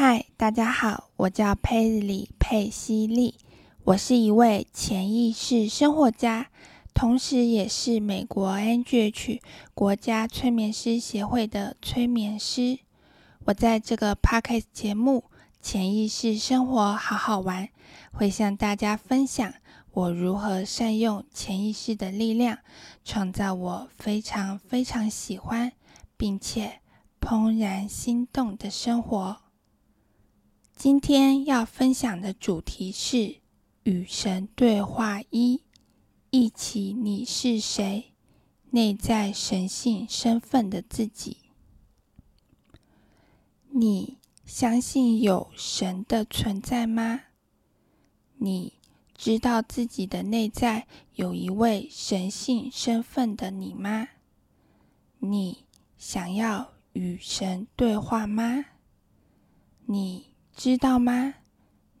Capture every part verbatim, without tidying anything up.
嗨，大家好，我叫 Paisley 佩西利，我是一位潜意识生活家，同时也是美国 N G H 国家催眠师协会的催眠师。我在这个 Podcast 节目潜意识生活好好玩，会向大家分享我如何善用潜意识的力量，创造我非常非常喜欢并且怦然心动的生活。今天要分享的主题是与神对话一，忆起你是谁，内在神性身份的自己。你相信有神的存在吗？你知道自己的内在有一位神性身份的你吗？你想要与神对话吗？你知道吗？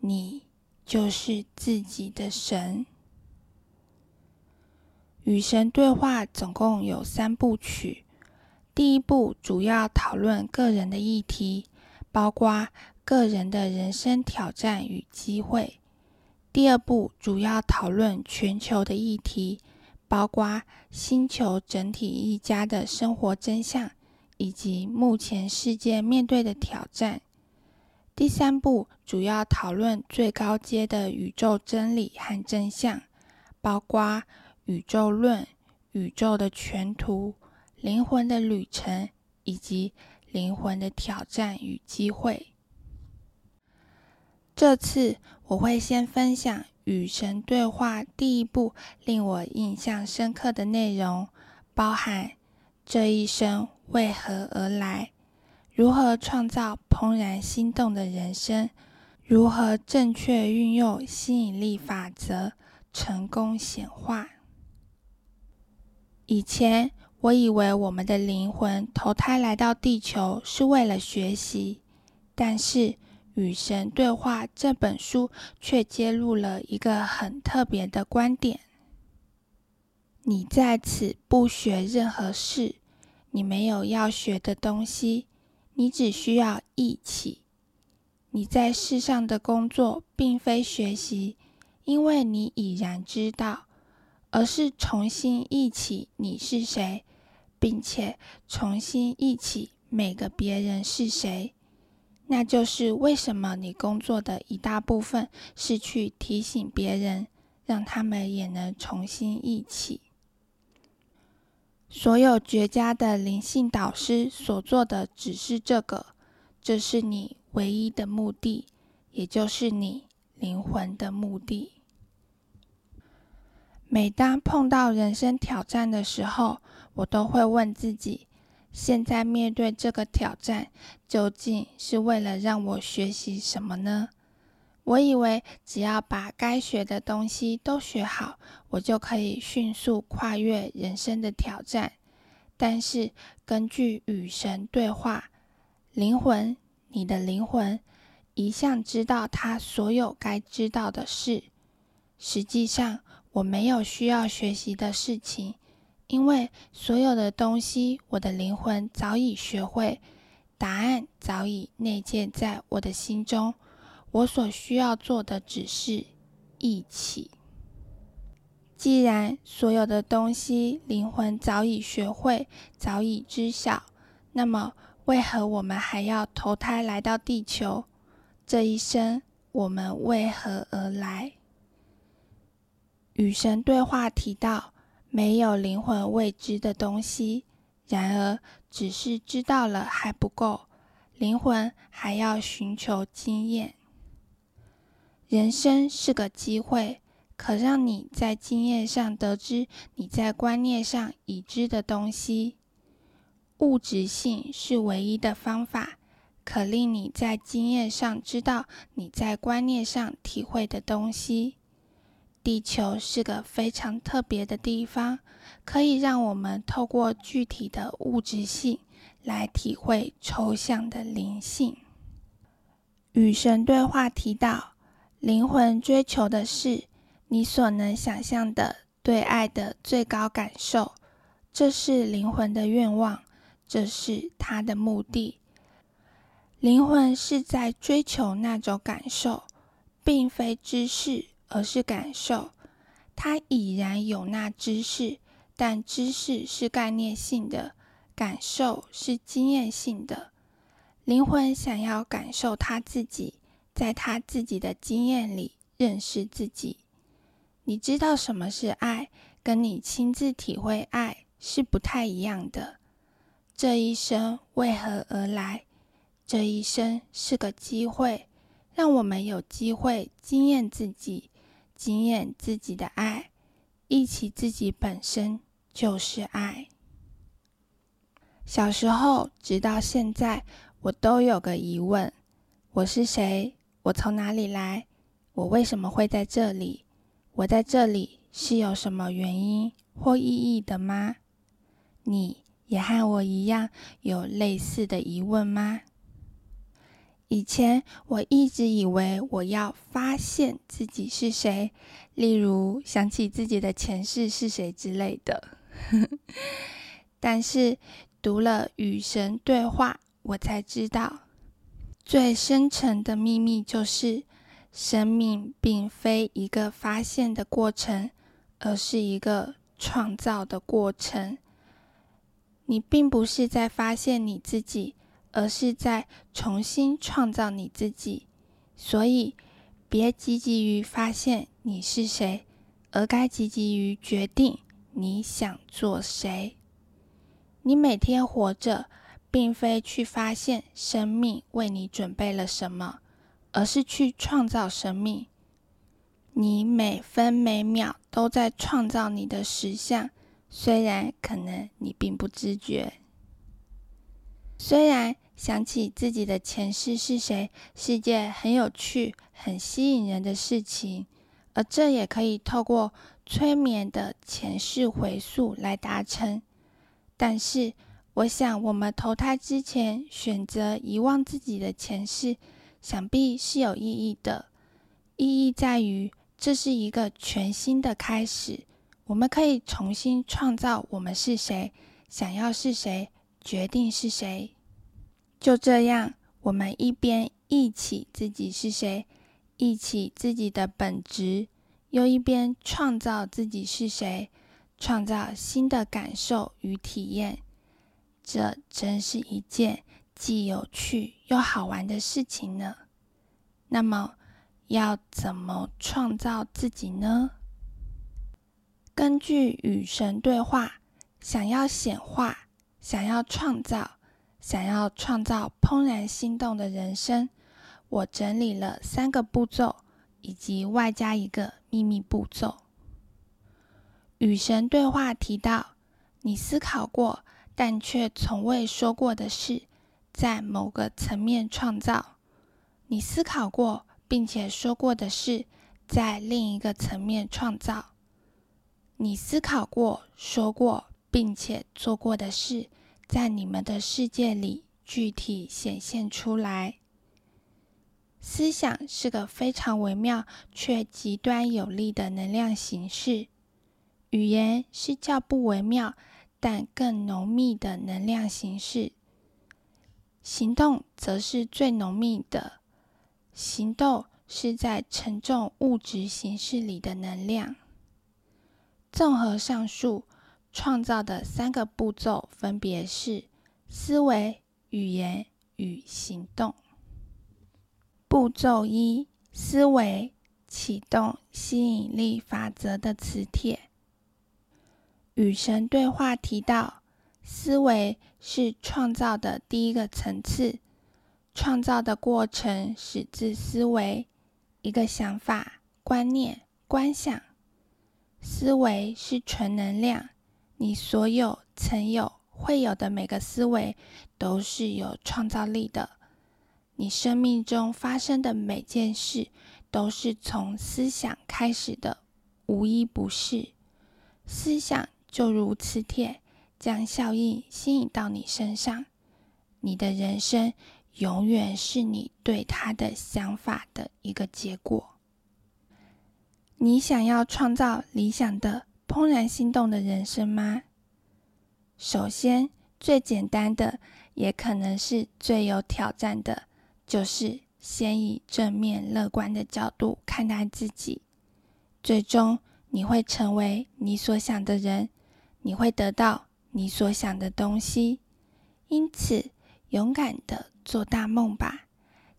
你就是自己的神。与神对话总共有三部曲，第一部主要讨论个人的议题，包括个人的人生挑战与机会。第二部主要讨论全球的议题，包括星球整体一家的生活真相，以及目前世界面对的挑战。第三部主要讨论最高阶的宇宙真理和真相，包括宇宙论、宇宙的全图、灵魂的旅程，以及灵魂的挑战与机会。这次我会先分享与神对话第一部令我印象深刻的内容，包含这一生为何而来，如何创造怦然心动的人生，如何正确运用吸引力法则，成功显化。以前我以为我们的灵魂投胎来到地球是为了学习，但是与神对话这本书却揭露了一个很特别的观点。你在此不学任何事，你没有要学的东西，你只需要忆起。你在世上的工作并非学习，因为你已然知道，而是重新忆起你是谁，并且重新忆起每个别人是谁。那就是为什么你工作的一大部分是去提醒别人，让他们也能重新忆起。所有绝佳的灵性导师所做的只是这个，这是你唯一的目的，也就是你灵魂的目的。每当碰到人生挑战的时候，我都会问自己，现在面对这个挑战，究竟是为了让我学习什么呢？我以为只要把该学的东西都学好，我就可以迅速跨越人生的挑战。但是根据与神对话，灵魂，你的灵魂，一向知道他所有该知道的事。实际上，我没有需要学习的事情，因为所有的东西，我的灵魂早已学会，答案早已内建在我的心中。我所需要做的只是忆起。既然所有的东西，灵魂早已学会，早已知晓，那么为何我们还要投胎来到地球？这一生，我们为何而来？与神对话提到，没有灵魂未知的东西，然而只是知道了还不够，灵魂还要寻求经验。人生是个机会，可让你在经验上得知你在观念上已知的东西。物质性是唯一的方法，可令你在经验上知道你在观念上体会的东西。地球是个非常特别的地方，可以让我们透过具体的物质性来体会抽象的灵性。与神对话提到，灵魂追求的是你所能想象的对爱的最高感受，这是灵魂的愿望，这是他的目的。灵魂是在追求那种感受，并非知识，而是感受。它已然有那知识，但知识是概念性的，感受是经验性的。灵魂想要感受他自己，在他自己的经验里认识自己。你知道什么是爱，跟你亲自体会爱是不太一样的。这一生为何而来？这一生是个机会，让我们有机会经验自己，经验自己的爱，忆起自己本身就是爱。小时候直到现在，我都有个疑问：我是谁？我从哪里来？我为什么会在这里？我在这里是有什么原因或意义的吗？你也和我一样有类似的疑问吗？以前我一直以为我要发现自己是谁，例如想起自己的前世是谁之类的。但是读了《与神对话》，我才知道，最深沉的秘密就是，生命并非一个发现的过程，而是一个创造的过程。你并不是在发现你自己，而是在重新创造你自己。所以，别积极于发现你是谁，而该积极于决定你想做谁。你每天活着，并非去发现生命为你准备了什么，而是去创造生命。你每分每秒都在创造你的实相，虽然可能你并不知觉。虽然想起自己的前世是谁是件很有趣、很吸引人的事情，而这也可以透过催眠的前世回溯来达成。但是，我想我们投胎之前选择遗忘自己的前世，想必是有意义的。意义在于，这是一个全新的开始。我们可以重新创造我们是谁，想要是谁，决定是谁。就这样，我们一边忆起自己是谁，忆起自己的本质，又一边创造自己是谁，创造新的感受与体验。这真是一件既有趣又好玩的事情呢。那么，要怎么创造自己呢？根据与神对话，想要显化，想要创造，想要创造怦然心动的人生，我整理了三个步骤，以及外加一个秘密步骤。与神对话提到，你思考过，但却从未说过的事，在某个层面创造。你思考过，并且说过的事，在另一个层面创造。你思考过、说过，并且做过的事，在你们的世界里具体显现出来。思想是个非常微妙却极端有力的能量形式，语言是较不微妙但更浓密的能量形式，行动则是最浓密的。行动是在沉重物质形式里的能量。综合上述，创造的三个步骤分别是思维、语言与行动。步骤一：思维，启动吸引力法则的磁铁。与神对话提到，思维是创造的第一个层次，创造的过程始自思维，一个想法、观念、观想。思维是纯能量，你所有、曾有、会有的每个思维都是有创造力的。你生命中发生的每件事都是从思想开始的，无一不是。思想就如磁铁，将效应吸引到你身上。你的人生永远是你对它的想法的一个结果。你想要创造理想的、怦然心动的人生吗？首先，最简单的，也可能是最有挑战的，就是先以正面乐观的角度看待自己，最终你会成为你所想的人，你会得到你所想的东西。因此，勇敢的做大梦吧，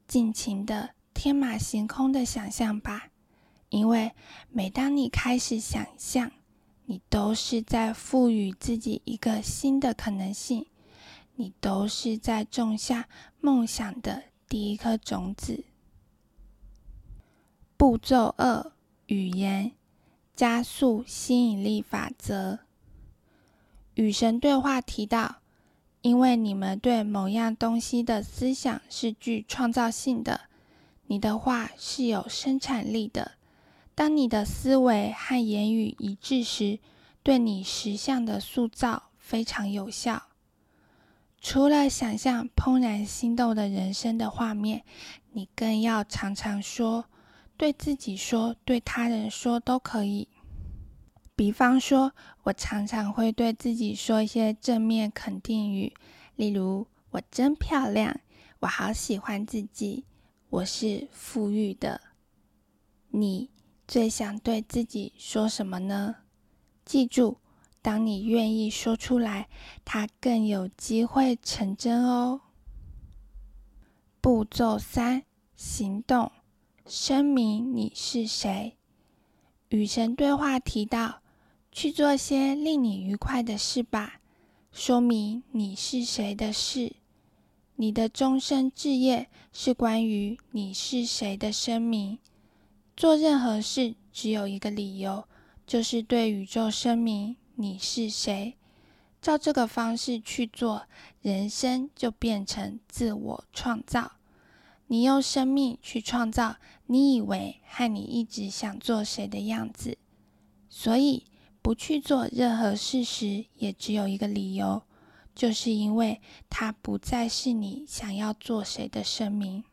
尽情的天马行空的想象吧，因为每当你开始想象，你都是在赋予自己一个新的可能性，你都是在种下梦想的第一颗种子。步骤二，语言，加速吸引力法则。与神对话提到，因为你们对某样东西的思想是具创造性的，你的话是有生产力的。当你的思维和言语一致时，对你实相的塑造非常有效。除了想象怦然心动的人生的画面，你更要常常说，对自己说，对他人说都可以。比方说，我常常会对自己说一些正面肯定语，例如我真漂亮，我好喜欢自己，我是富裕的。你最想对自己说什么呢？记住，当你愿意说出来，它更有机会成真哦。步骤三，行动，声明你是谁。与神对话提到，去做些令你愉快的事吧，说明你是谁的事。你的终身志业是关于你是谁的声明。做任何事只有一个理由，就是对宇宙声明你是谁。照这个方式去做，人生就变成自我创造。你用生命去创造你以为和你一直想做谁的样子。所以不去做任何事时，也只有一个理由，就是因为它不再是你想要做谁的声明。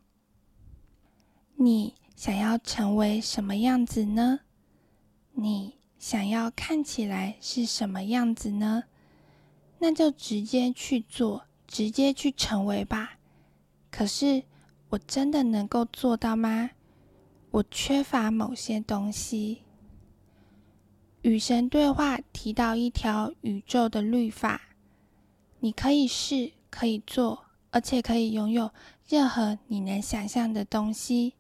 你想要成为什么样子呢？你想要看起来是什么样子呢？那就直接去做，直接去成为吧。可是我真的能够做到吗？我缺乏某些东西。与神对话提到一条宇宙的律法，你可以是，可以做，而且可以拥有任何你能想象的东西。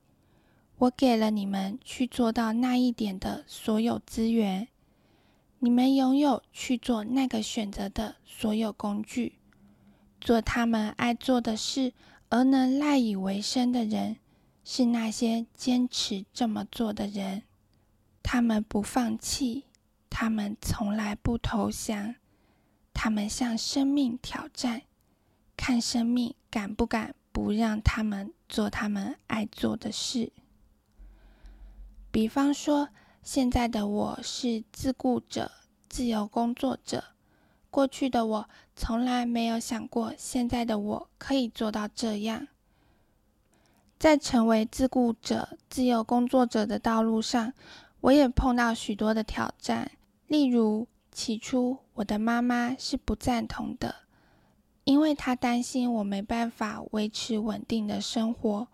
我给了你们去做到那一点的所有资源，你们拥有去做那个选择的所有工具。做他们爱做的事而能赖以为生的人，是那些坚持这么做的人。他们不放弃，他们从来不投降，他们向生命挑战，看生命敢不敢不让他们做他们爱做的事。比方说，现在的我是自雇者、自由工作者。过去的我从来没有想过现在的我可以做到这样。在成为自雇者、自由工作者的道路上，我也碰到许多的挑战。例如，起初我的妈妈是不赞同的，因为她担心我没办法维持稳定的生活。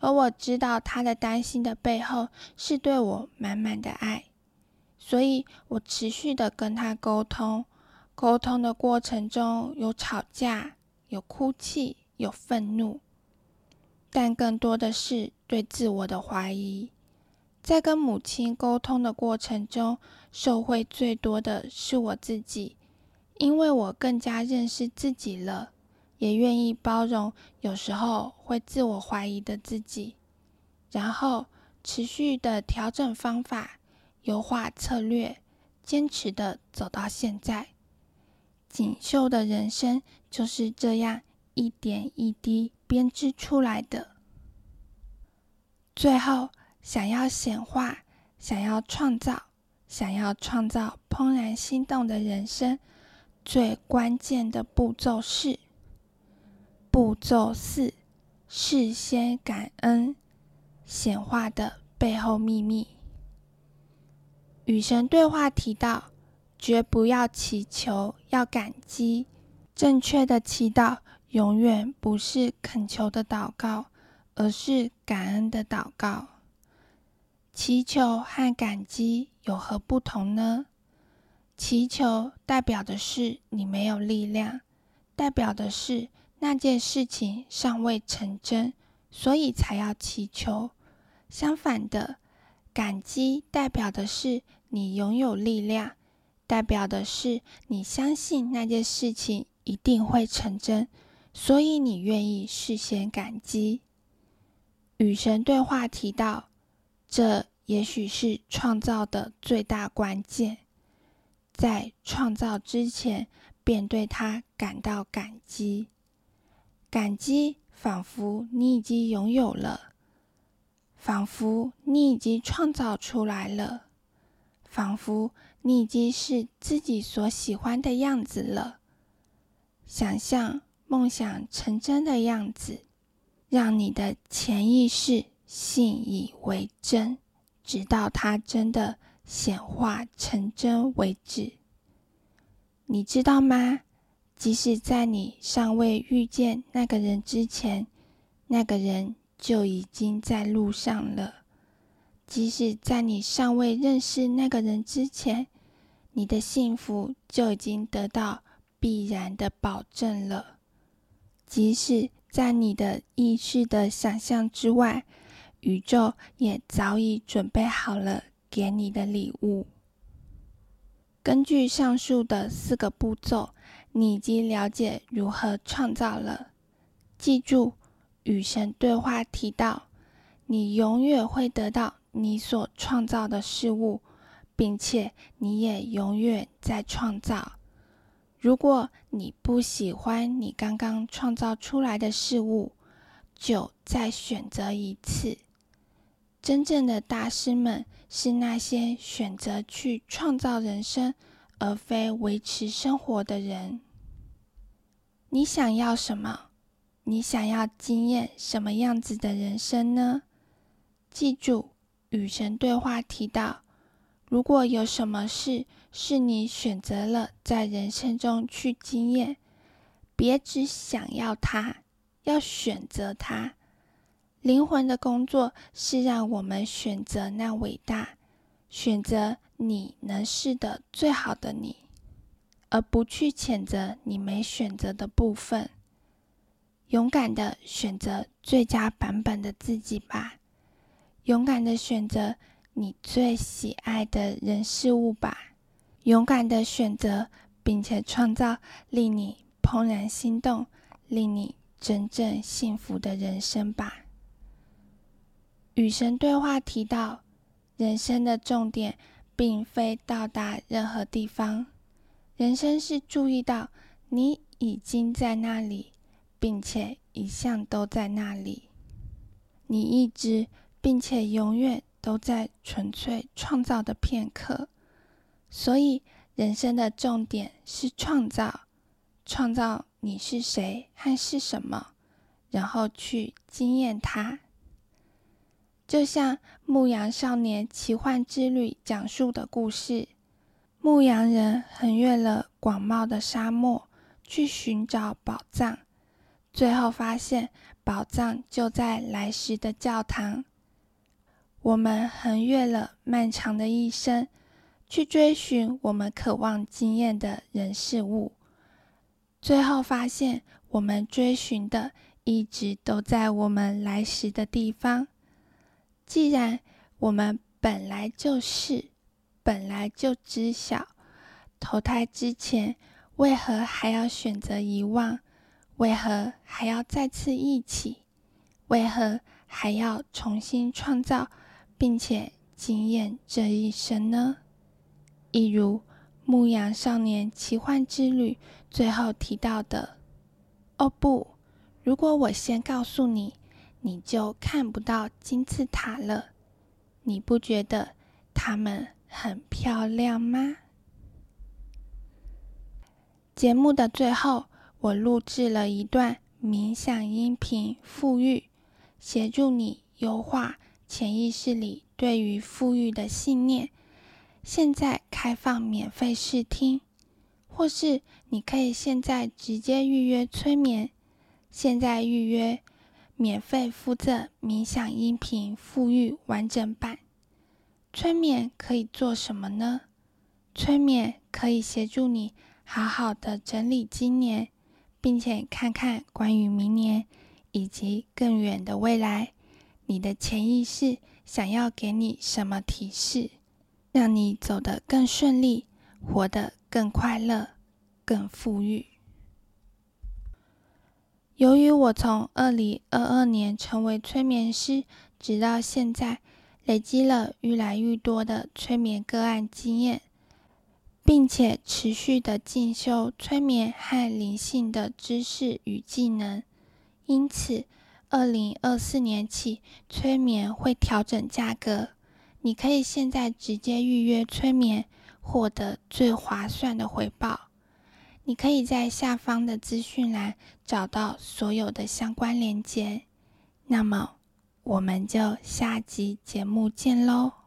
而我知道他的担心的背后是对我满满的爱，所以我持续的跟他沟通。沟通的过程中有吵架，有哭泣，有愤怒，但更多的是对自我的怀疑。在跟母亲沟通的过程中，受惠最多的是我自己，因为我更加认识自己了，也愿意包容有时候会自我怀疑的自己，然后持续的调整方法，优化策略，坚持的走到现在。锦绣的人生就是这样一点一滴编织出来的。最后，想要显化，想要创造，想要创造怦然心动的人生，最关键的步骤是步骤四，事先感恩，显化的背后秘密。与神对话提到，绝不要祈求，要感激。正确的祈祷永远不是恳求的祷告，而是感恩的祷告。祈求和感激有何不同呢？祈求代表的是你没有力量，代表的是那件事情尚未成真，所以才要祈求。相反的，感激代表的是你拥有力量，代表的是你相信那件事情一定会成真，所以你愿意事先感激。与神对话提到，这也许是创造的最大关键。在创造之前，便对他感到感激。感激仿佛你已经拥有了，仿佛你已经创造出来了，仿佛你已经是自己所喜欢的样子了。想象梦想成真的样子，让你的潜意识信以为真，直到它真的显化成真为止。你知道吗？即使在你尚未遇见那个人之前，那个人就已经在路上了。即使在你尚未认识那个人之前，你的幸福就已经得到必然的保证了。即使在你的意识的想象之外，宇宙也早已准备好了给你的礼物。根据上述的四个步骤，你已经了解如何创造了。记住，与神对话提到，你永远会得到你所创造的事物，并且你也永远在创造。如果你不喜欢你刚刚创造出来的事物，就再选择一次。真正的大师们是那些选择去创造人生，而非维持生活的人。你想要什么？你想要经验什么样子的人生呢？记住，与神对话提到，如果有什么事是你选择了在人生中去经验，别只想要它，要选择它。灵魂的工作是让我们选择那伟大，选择你能是的最好的你，而不去谴责你没选择的部分。勇敢的选择最佳版本的自己吧，勇敢的选择你最喜爱的人事物吧，勇敢的选择并且创造令你怦然心动、令你真正幸福的人生吧。与神对话提到，人生的重点并非到达任何地方，人生是注意到你已经在那里，并且一向都在那里。你一直并且永远都在纯粹创造的片刻，所以人生的重点是创造，创造你是谁和是什么，然后去经验它。就像牧羊少年奇幻之旅讲述的故事，牧羊人横越了广袤的沙漠去寻找宝藏，最后发现宝藏就在来时的教堂。我们横越了漫长的一生，去追寻我们渴望经验的人事物，最后发现我们追寻的一直都在我们来时的地方。既然我们本来就是，本来就知晓，投胎之前，为何还要选择遗忘？为何还要再次忆起？为何还要重新创造，并且经验这一生呢？一如《牧羊少年奇幻之旅》最后提到的，哦不，如果我先告诉你，你就看不到金字塔了。你不觉得它们很漂亮吗？节目的最后，我录制了一段冥想音频富裕，协助你优化潜意识里对于富裕的信念。现在开放免费试听，或是你可以现在直接预约催眠，现在预约免费附赠冥想音频富裕完整版。催眠可以做什么呢？催眠可以协助你好好的整理今年，并且看看关于明年以及更远的未来，你的潜意识想要给你什么提示，让你走得更顺利，活得更快乐，更富裕。由于我从二零二二年成为催眠师，直到现在，累积了越来越多的催眠个案经验，并且持续的进修催眠和灵性的知识与技能。因此二零二四年起，催眠会调整价格，你可以现在直接预约催眠，获得最划算的回报。你可以在下方的资讯栏找到所有的相关连结。那么，我们就下集节目见咯。